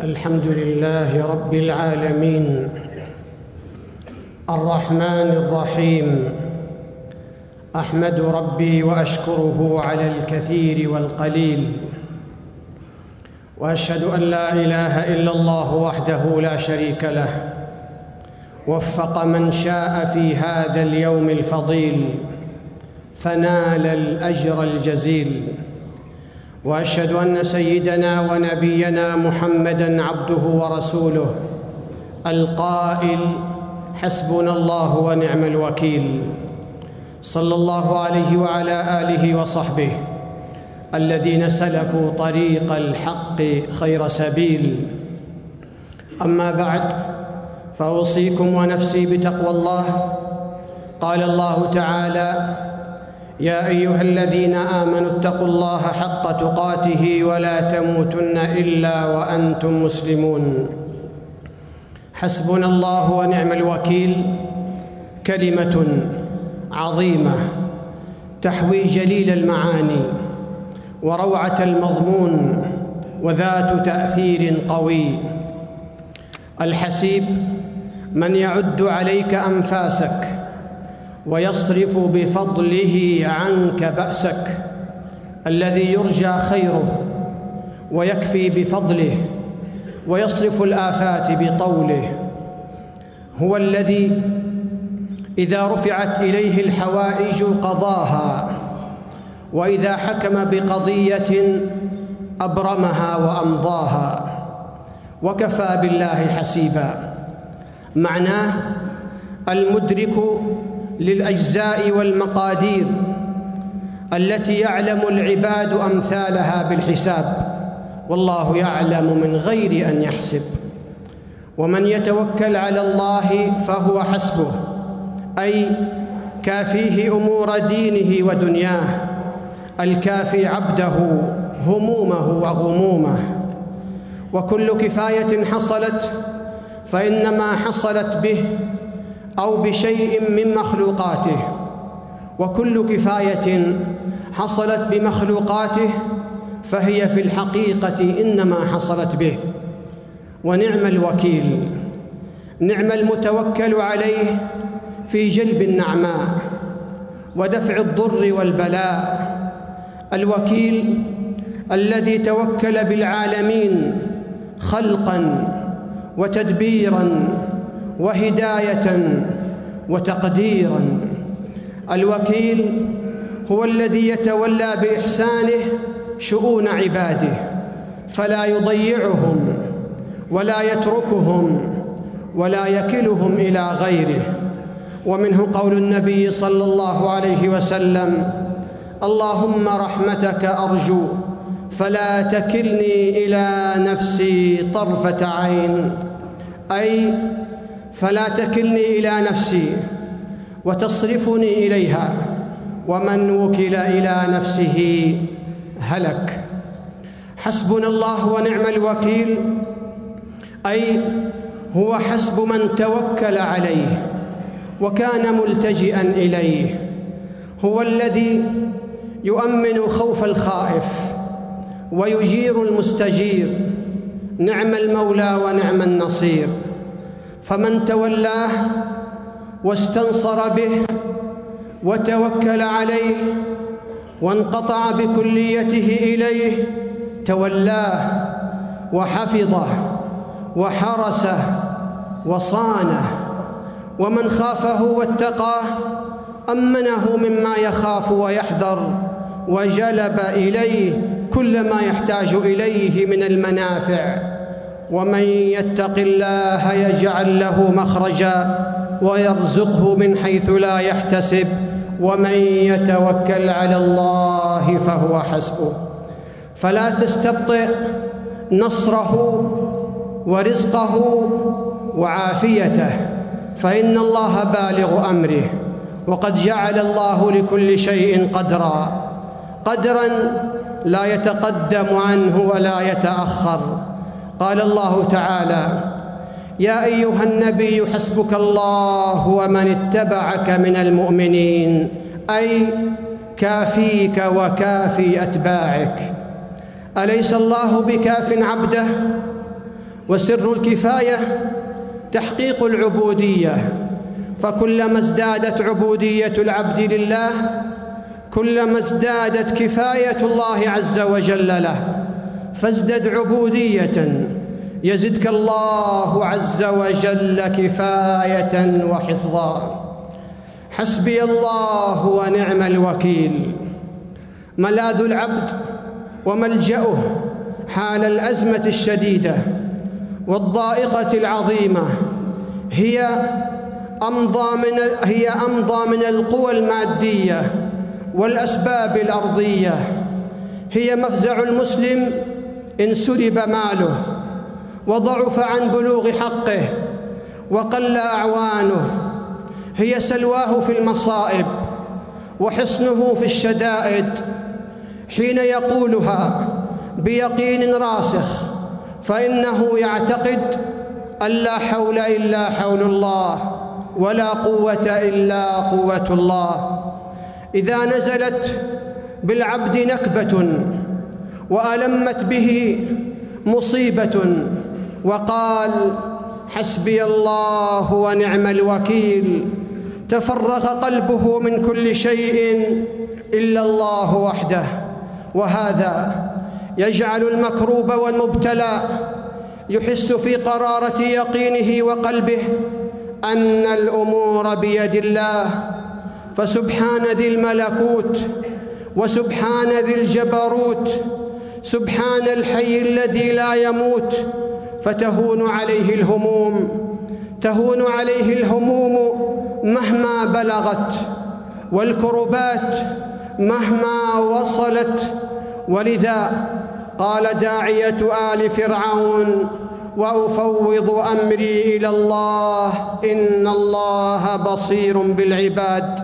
الحمد لله رب العالمين الرحمن الرحيم. أحمد ربي وأشكره على الكثير والقليل، وأشهد أن لا إله إلا الله وحده لا شريك له، وفق من شاء في هذا اليوم الفضيل فنال الأجر الجزيل، وأشهد أن سيدنا ونبينا محمدًا عبده ورسوله القائل حسبنا الله ونعم الوكيل، صلى الله عليه وعلى آله وصحبه الذين سلكوا طريق الحق خير سبيل. أما بعد، فأوصيكم ونفسي بتقوى الله. قال الله تعالى: يَا أَيُّهَا الَّذِينَ آمَنُوا اتَّقُوا اللَّهَ حَقَّ تُقَاتِهِ وَلَا تَمُوتُنَّ إِلَّا وَأَنْتُمْ مُسْلِمُونَ. حسبنا الله ونعم الوكيل كلمة عظيمة تحوي جليل المعاني وروعة المضمون وذات تأثير قوي. الحسيب من يعد عليك أنفاسك ويصرف بفضله عنك بأسك، الذي يرجى خيره ويكفي بفضله ويصرف الآفات بطوله، هو الذي إذا رفعت إليه الحوائج قضاها، وإذا حكم بقضية أبرمها وأمضاها، وكفى بالله حسيبا. معناه المدرك للأجزاء والمقادير التي يعلم العباد أمثالها بالحساب، والله يعلم من غير أن يحسب. ومن يتوكل على الله فهو حسبه، أي كافيه أمور دينه ودنياه، الكافي عبده همومه وغمومه. وكل كفاية حصلت فإنما حصلت به أو بشيء من مخلوقاته، وكل كفاية حصلت بمخلوقاته فهي في الحقيقة إنما حصلت به. ونعم الوكيل، نعم المتوكل عليه في جلب النعماء ودفع الضر والبلاء. الوكيل الذي توكل بالعالمين خلقاً وتدبيراً وهداية وتقديراً. الوكيل هو الذي يتولى بإحسانه شؤون عباده، فلا يضيعهم ولا يتركهم ولا يكلهم إلى غيره. ومنه قول النبي صلى الله عليه وسلم: اللهم رحمتك أرجو فلا تكلني إلى نفسي طرفة عين، أي فلا تكلني إلى نفسي وتصرفني إليها، ومن وكل إلى نفسه هلك. حسبنا الله ونعم الوكيل، أي هو حسب من توكل عليه وكان ملتجئاً إليه، هو الذي يؤمن خوف الخائف ويجير المستجير، نعم المولى ونعم النصير. فمن تولاه واستنصر به وتوكل عليه وانقطع بكليته إليه تولاه وحفظه وحرسه وصانه. ومن خافه واتقاه أمنه مما يخاف ويحذر، وجلب إليه كل ما يحتاج إليه من المنافع. ومن يتق الله يجعل له مخرجا ويرزقه من حيث لا يحتسب، ومن يتوكل على الله فهو حسبه. فلا تستبطئ نصره ورزقه وعافيته، فإن الله بالغ أمره، وقد جعل الله لكل شيء قدرًا لا يتقدم عنه ولا يتأخر. قال الله تعالى: يَا أَيُّهَا النَّبِيُّ حَسْبُكَ اللَّهُ وَمَنِ اتَّبَعَكَ مِنَ الْمُؤْمِنِينَ، أي كافيك وكافي أتباعك. أليس الله بكاف عبده؟ وسر الكفاية تحقيق العبودية، فكلما ازدادت عبودية العبد لله كلما ازدادت كفاية الله عز وجل له، فازدد عبودية يزدك الله عز وجل كفاية وحفظا. حسبي الله ونعم الوكيل. ملاذ العبد وملجأه حال الأزمة الشديدة والضائقة العظيمة هي أمضى من القوى المادية والأسباب الأرضية، هي مفزع المسلم إن سلب ماله وضعف عن بلوغ حقه وقل أعوانه، هي سلواه في المصائب وحصنه في الشدائد، حين يقولها بيقين راسخ فإنه يعتقد أن لا حول إلا حول الله ولا قوة إلا قوة الله. إذا نزلت بالعبد نكبة وألمت به مصيبة وقال حسبي الله ونعم الوكيل، تفرغ قلبه من كل شيء إلا الله وحده، وهذا يجعل المكروب والمبتلى يحس في قرارة يقينه وقلبه أن الأمور بيد الله، فسبحان ذي الملكوت وسبحان ذي الجبروت سبحان الحي الذي لا يموت، فتهون عليه الهموم مهما بلغت، والكربات مهما وصلت. ولذا قال داعية آل فرعون وأفوض أمري إلى الله إن الله بصير بالعباد.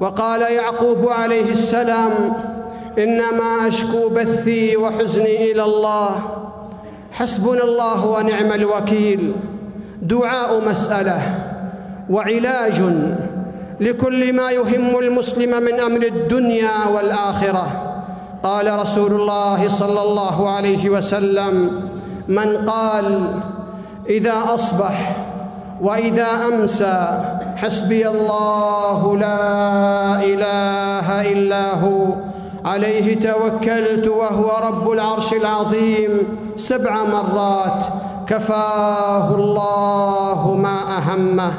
وقال يعقوب عليه السلام إنما أشكو بثي وحزني إلى الله. حسبنا الله ونعم الوكيل دعاء مسألة وعلاج لكل ما يهم المسلم من أمر الدنيا والآخرة. قال رسول الله صلى الله عليه وسلم من قال إذا أصبح وإذا أمسى حسبي الله لا إله إلا هو عليه توكلت وهو رب العرش العظيم 7 مرات كفاه الله ما أهمه.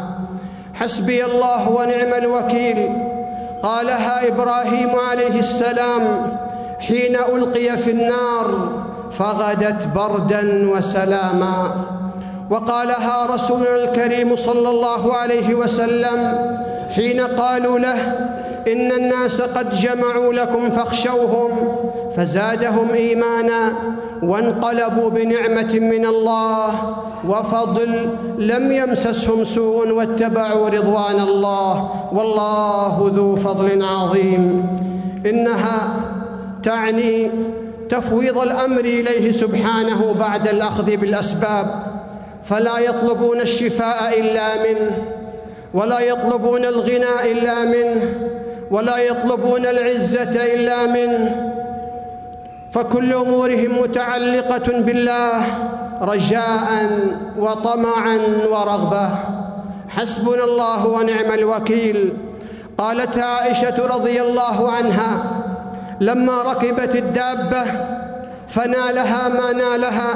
حسبي الله ونعم الوكيل قالها إبراهيم عليه السلام حين ألقي في النار فغدت بردا وسلاما، وقالها رسولنا الكريم صلى الله عليه وسلم حين قالوا له إن الناس قد جمعوا لكم فاخشوهم فزادهم إيمانا وانقلبوا بنعمة من الله وفضل لم يمسسهم سوء واتبعوا رضوان الله والله ذو فضل عظيم. إنها تعني تفويض الأمر إليه سبحانه بعد الأخذ بالأسباب، فلا يطلبون الشفاء إلا منه، ولا يطلبون الغنى إلا منه، ولا يطلبون العزة إلا منه، فكل أمورهم متعلقة بالله رجاء وطمعا ورغبة. حسبنا الله ونعم الوكيل قالت عائشة رضي الله عنها لما ركبت الدابة فنالها ما نالها،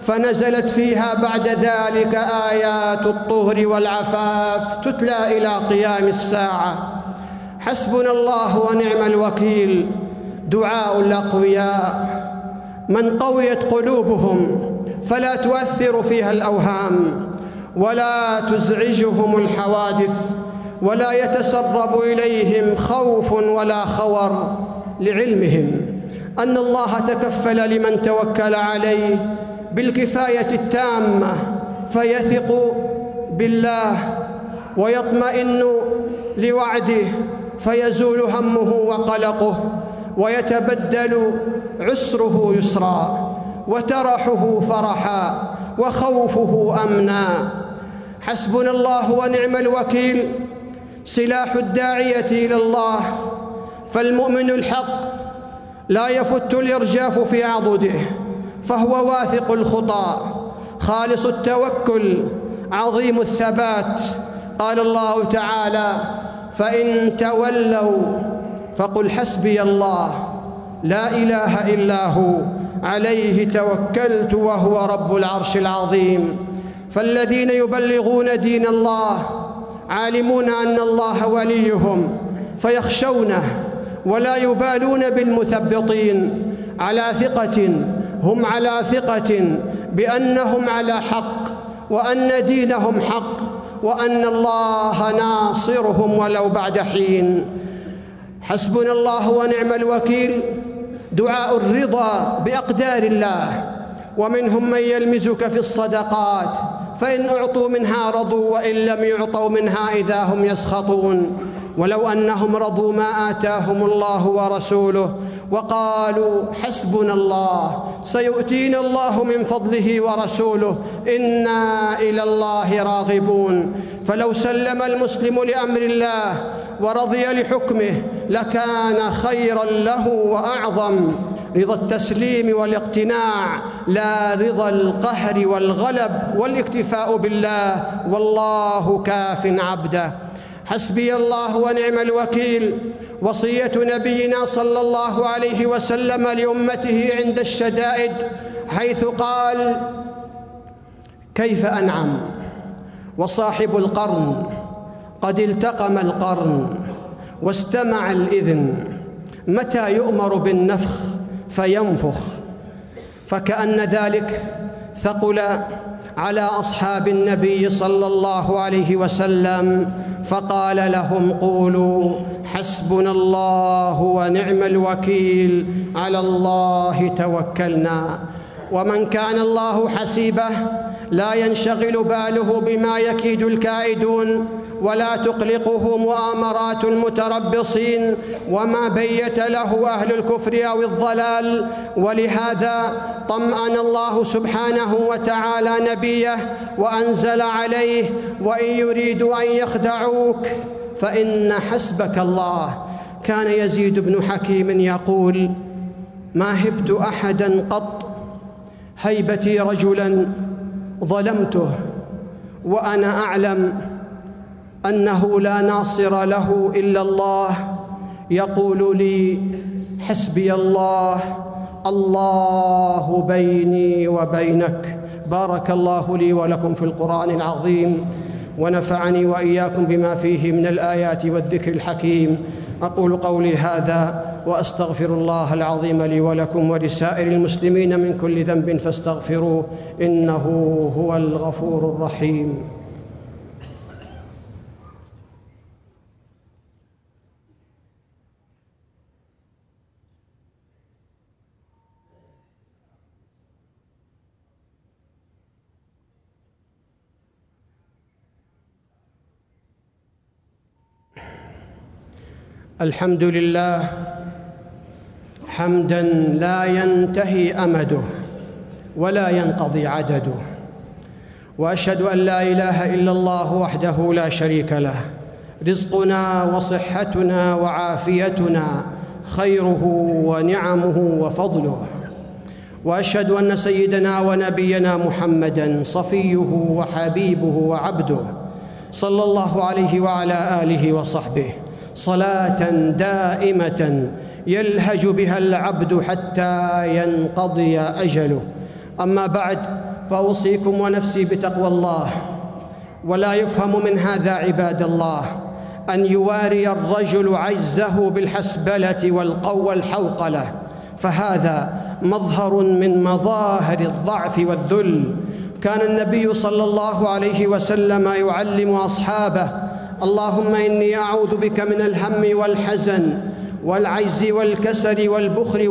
فنزلت فيها بعد ذلك آيات الطهر والعفاف تتلى إلى قيام الساعة. حسبنا الله ونعم الوكيل دعاء الأقوياء من قويت قلوبهم فلا تؤثر فيها الأوهام ولا تزعجهم الحوادث ولا يتسرب إليهم خوف ولا خور، لعلمهم أن الله تكفل لمن توكل عليه بالكفاية التامة، فيثق بالله ويطمئن لوعده، فيزول همه وقلقه ويتبدل عسره يسرا وترحه فرحا وخوفه أمنا. حسبنا الله ونعم الوكيل سلاح الداعية إلى الله، فالمؤمن الحق لا يفت الإرجاف في عضده، فهو واثق الخطى خالص التوكل عظيم الثبات. قال الله تعالى: فإن تولوا فقل حسبي الله لا إله إلا هو عليه توكلت وهو رب العرش العظيم. فالذين يبلغون دين الله عالمون أن الله وليهم فيخشونه ولا يبالون بالمثبطين، على ثقة هم على ثقة بأنهم على حق وأن دينهم حق وأن الله ناصرهم ولو بعد حين. حسبنا الله ونعم الوكيل دعاء الرضا بأقدار الله. ومنهم من يلمزك في الصدقات فإن أعطوا منها رضوا وإن لم يعطوا منها إذا هم يسخطون، ولو أنهم رضوا ما آتاهم الله ورسوله وقالوا حسبنا الله سيؤتينا الله من فضله ورسوله إنا إلى الله راغبون. فلو سلم المسلم لأمر الله ورضي لحكمه لكان خيرا له وأعظم، رضا التسليم والاقتناع لا رضا القهر والغلب والاكتفاء بالله والله كاف عبده. حسبي الله ونعم الوكيل وصية نبينا صلى الله عليه وسلم لأمته عند الشدائد، حيث قال: كيف أنعم وصاحب القرن قد التقم القرن واستمع الإذن، متى يؤمر بالنفخ فينفخ، فكأن ذلك ثقل على أصحاب النبي صلى الله عليه وسلم فقال لهم: قولوا حسبنا الله ونعم الوكيل على الله توكلنا. ومن كان الله حسيبه لا ينشغل باله بما يكيد الكائدون ولا تقلقه مؤامرات المتربصين وما بيت له أهل الكفر أو الضلال، ولهذا طمأن الله سبحانه وتعالى نبيه وأنزل عليه: وإن يريدوا أن يخدعوك فإن حسبك الله. كان يزيد بن حكيم يقول: ما هبت أحدا قط هيبتي رجلا ظلمته وأنا أعلم أنه لا ناصر له إلا الله، يقول لي: حسبي الله الله بيني وبينك. بارك الله لي ولكم في القرآن العظيم، ونفعني وإياكم بما فيه من الآيات والذكر الحكيم. أقول قولي هذا وأستغفر الله العظيم لي ولكم ولسائر المسلمين من كل ذنب فاستغفروه إنه هو الغفور الرحيم. الحمد لله حمداً لا ينتهي أمده ولا ينقضي عدده، وأشهد أن لا إله إلا الله وحده لا شريك له، رزقنا وصحتنا وعافيتنا خيره ونعمه وفضله. وأشهد أن سيدنا ونبينا محمداً صفيه وحبيبه وعبده صلى الله عليه وعلى آله وصحبه، صلاة دائمة يلهج بها العبد حتى ينقضي أجله. أما بعد، فأوصيكم ونفسي بتقوى الله. ولا يفهم من هذا عباد الله أن يواري الرجل عجزه بالحسبلة والقوى الحوقلة، فهذا مظهر من مظاهر الضعف والذل. كان النبي صلى الله عليه وسلم يعلم أصحابه: اللهم إني أعوذ بك من الهم والحزن والعجز والكسل والبخل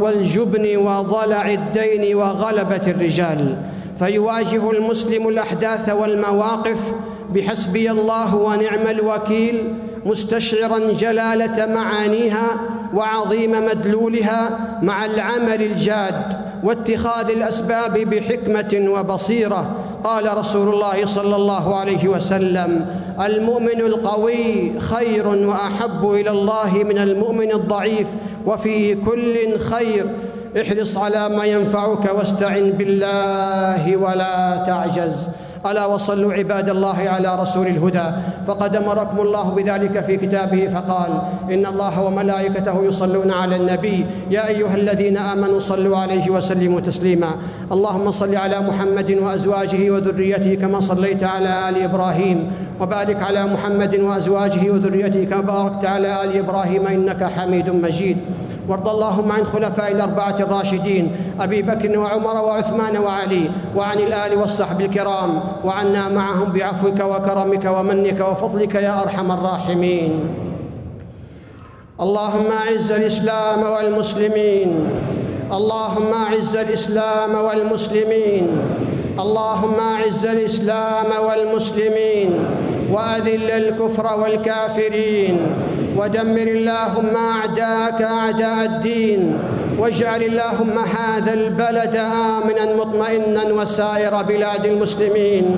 والجبن وضلع الدين وغلبة الرجال. فيواجه المسلم الأحداث والمواقف بحسبي الله ونعم الوكيل، مستشعراً جلالة معانيها وعظيم مدلولها مع العمل الجاد واتخاذ الأسباب بحكمة وبصيرة. قال رسول الله صلى الله عليه وسلم: المؤمن القوي خير وأحب إلى الله من المؤمن الضعيف، وفي كل خير. احرص على ما ينفعك واستعن بالله ولا تعجز. ألا وصلوا عباد الله على رسول الهدى، فقد أمركم الله بذلك في كتابه فقال: إن الله وملائكته يصلون على النبي يا أيها الذين آمنوا صلوا عليه وسلموا تسليما. اللهم صل على محمد وأزواجه وذريته كما صليت على آل إبراهيم، وبارك على محمد وأزواجه وذريته كما باركت على آل إبراهيم إنك حميد مجيد. وارض اللهم عن الخلفاء الأربعة الراشدين أبي بكر وعمر وعثمان وعلي، وعن الآل والصحب الكرام، وعنا معهم بعفوك وكرمك ومنك وفضلك يا أرحم الراحمين. اللهم أعز الإسلام والمسلمين، اللهم أعز الإسلام والمسلمين، اللهم أعز الإسلام والمسلمين، وأذل الكفر والكافرين، ودمر اللهم أعداءك أعداء الدين، واجعل اللهم هذا البلد آمناً مطمئناً وسائر بلاد المسلمين.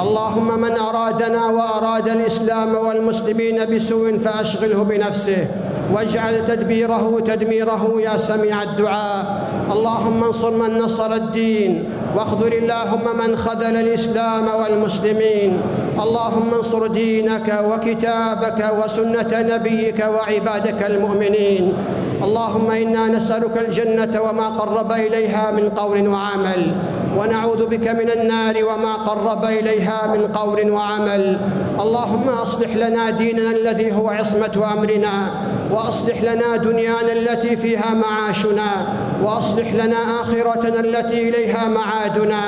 اللهم من أرادنا وأراد الإسلام والمسلمين بسوء فأشغله بنفسه، واجعل تدبيره تدميره يا سميع الدعاء. اللهم انصر من نصر الدين، واخذل اللهم من خذل الإسلام والمسلمين. اللهم انصر دينك وكتابك وسنة نبيك وعبادك المؤمنين. اللهم إنا نسألك الجنة وما قرب إليها من قول وعمل، ونعوذ بك من النار وما قرب إليها من قول وعمل. اللهم أصلح لنا ديننا الذي هو عصمة أمرنا، وأصلح لنا دنيانا التي فيها معاشنا، وأصلح لنا آخرتنا التي إليها معادنا،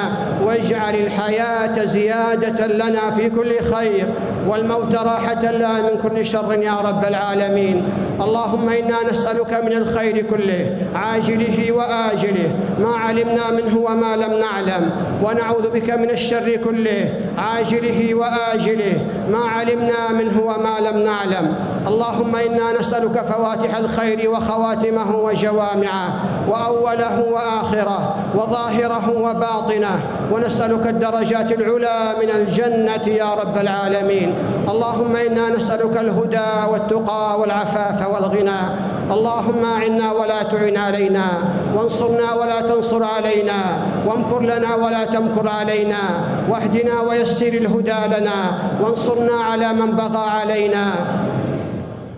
واجعل الحياة زيادة لنا في كل خير، والموت راحة لنا من كل شر يا رب العالمين. اللهم إنا نسألك من الخير كله عاجله وآجله ما علمنا منه وما لم نعلم، ونعوذ بك من الشر كله عاجله وآجله ما علمنا منه وما لم نعلم. اللهم إنا نسألك فواتح الخير وخواتمه وجوامعه، وأوله وآخره، وظاهره وباطنه، ونسألك الدرجات العلى من الجنة يا رب العالمين. اللهم إنا نسألك الهدى والتقى والعفاف والغنى. اللهم أعنا ولا تعن علينا، وانصرنا ولا تنصر علينا، وامكر لنا ولا تمكر علينا، واهدنا ويسر الهدى لنا، وانصرنا على من بغى علينا.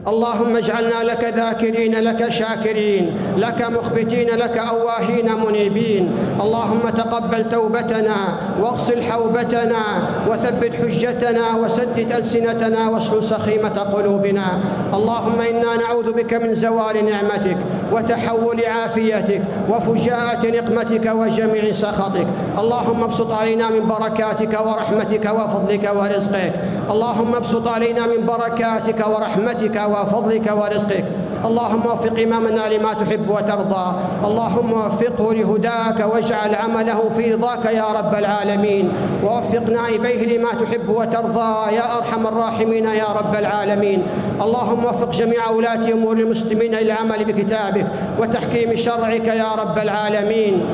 اللهم اجعلنا لك ذاكرين، لك شاكرين، لك مخبتين، لك أواهين منيبين. اللهم تقبل توبتنا، واغسل حوبتنا، وثبت حجتنا، وسدد ألسنتنا، واشل سخيمة قلوبنا. اللهم إنا نعوذ بك من زوال نعمتك، وتحول عافيتك، وفجاءة نقمتك، وجميع سخطك. اللهم ابسط علينا من بركاتك ورحمتك وفضلك ورزقك، اللهم ابسط علينا من بركاتك ورحمتك وفضلك ورزقك. اللهم وفق إمامنا لما تحب وترضى، اللهم وفقه لهداك، واجعل عمله في رضاك يا رب العالمين، ووفق نائبيه لما تحب وترضى يا أرحم الراحمين يا رب العالمين. اللهم وفق جميع ولاة أمور المسلمين للعمل بكتابك وتحكيم شرعك يا رب العالمين.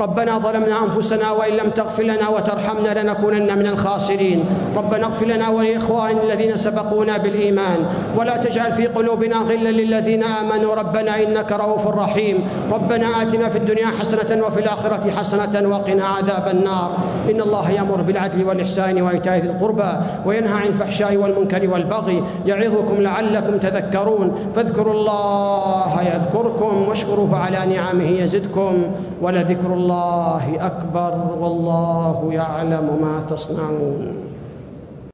ربنا ظلمنا أنفسنا وإن لم تغفر لنا وترحمنا لنكونن من الخاسرين. ربنا اغفر لنا ولإخواننا الذين سبقونا بالإيمان، ولا تجعل في قلوبنا غلا للذين آمنوا ربنا إنك رؤوف رحيم. ربنا آتنا في الدنيا حسنة وفي الآخرة حسنة وقنا عذاب النار. إن الله يأمر بالعدل والإحسان وإيتاء ذي القربى، وينهى عن الفحشاء والمنكر والبغي، يعظكم لعلكم تذكرون. فاذكروا الله يذكركم، واشكروه على نعمه يزدكم، ولذكر الله أكبر، والله يعلم ما تصنعون.